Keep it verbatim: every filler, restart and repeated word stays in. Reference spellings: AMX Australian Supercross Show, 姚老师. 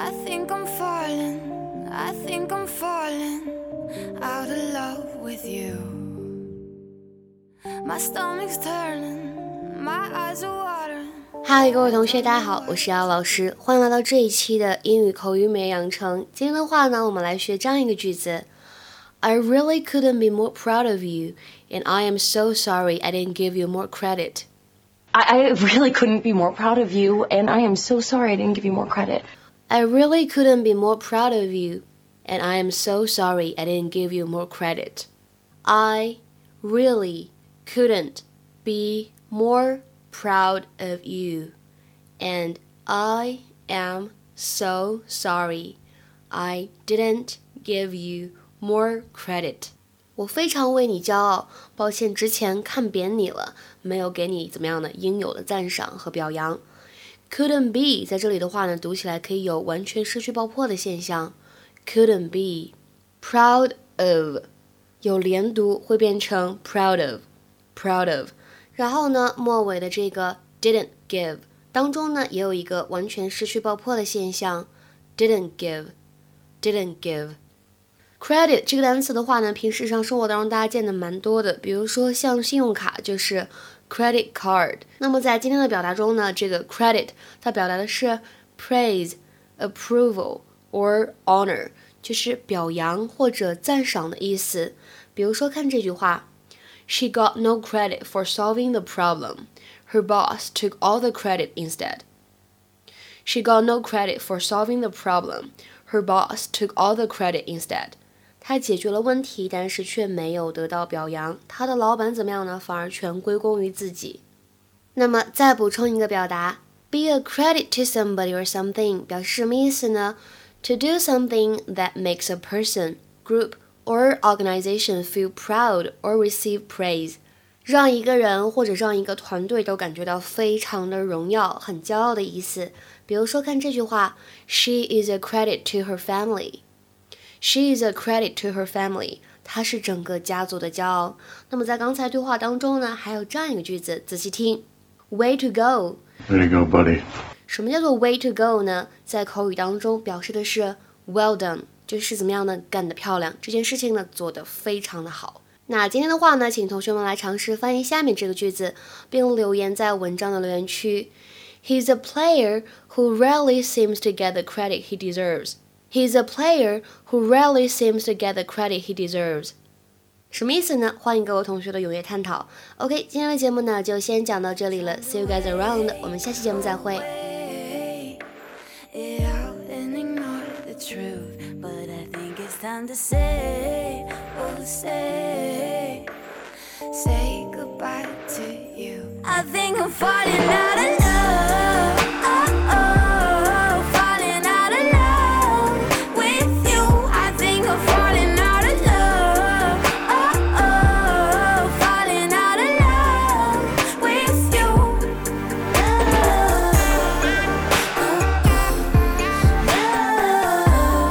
I think I'm falling, I think I'm falling out of love with you. My stomach's turning, my eyes are watering.嗨，各位同学，大家好，我是姚老师，欢迎来到这一期的英语口语美养成。今天的话呢，我们来学这样一个句子 ：I really couldn't be more proud of you, and I am so sorry I didn't give you more credit. I, I really couldn't be more proud of you, and I am so sorry I didn't give you more credit. I really couldn't be more proud of you, and I am so sorry I didn't give you more credit. I really couldn't be more.Proud of you, and I am so sorry I didn't give you more credit. 我非常为你骄傲，抱歉之前看扁你了，没有给你怎么样的应有的赞赏和表扬。Couldn't be 在这里的话呢，读起来可以有完全失去爆破的现象。Couldn't be, proud of 有连读会变成 proud of, proud of。然后呢，末尾的这个 didn't give 当中呢，也有一个完全失去爆破的现象 ，didn't give, didn't give credit 这个单词的话呢，平时日常生活当中大家见的蛮多的，比如说像信用卡就是 credit card。那么在今天的表达中呢，这个 credit 它表达的是 praise, approval or honor， 就是表扬或者赞赏的意思。比如说看这句话。She got no credit for solving the problem. Her boss took all the credit instead. She got no credit for solving the problem. Her boss took all the credit instead. 她解决了问题，但是却没有得到表扬。她的老板怎么样呢？反而全归功于自己。那么再补充一个表达 ，be a credit to somebody or something 表示什么意思呢 ？To do something that makes a person, group.Or organization feel proud or receive praise. 让一个人或者让一个团队都感觉到非常的荣耀，很骄傲的意思。比如说看这句话 ，She is a credit to her family. She is a credit to her family. 她是整个家族的骄傲。那么在刚才对话当中呢，还有这样一个句子，仔细听 ，Way to go. Way to go, buddy. 什么叫做 way to go 呢？在口语当中表示的是 well done。就是怎么样呢？干得漂亮，这件事情呢做得非常的好。那今天的话呢，请同学们来尝试翻译下面这个句子，并留言在文章的留言区。He's a player who rarely seems to get the credit he deserves. He's a player who rarely seems to get the credit he deserves. 什么意思呢？欢迎各位同学的踊跃探讨。OK， 今天的节目呢就先讲到这里了。See you guys around， 我们下期节目再会。Time to say, oh say, say goodbye to you. I think I'm falling out of love, oh oh, falling out of love with you. I think I'm falling out of love, oh oh, falling out of love with you. Love, love, love.I